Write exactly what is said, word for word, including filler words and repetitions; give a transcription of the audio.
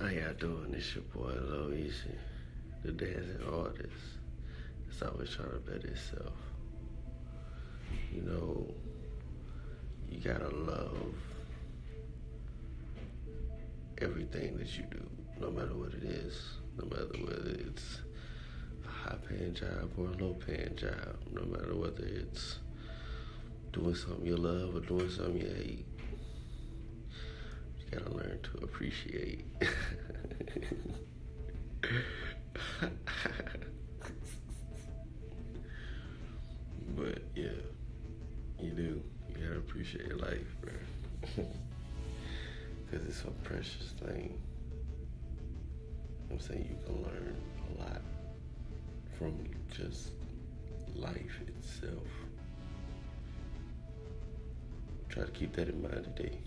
How y'all doing? It's your boy Loisie, the dancing artist that's always trying to better itself. You know, you gotta love everything that you do, no matter what it is, no matter whether it's a high-paying job or a low-paying job, no matter whether it's doing something you love or doing something you hate. You gotta learn to appreciate. But yeah, you do. You gotta appreciate life, bro. Cause it's a precious thing. I'm saying you can learn a lot from just life itself. Try to keep that in mind today.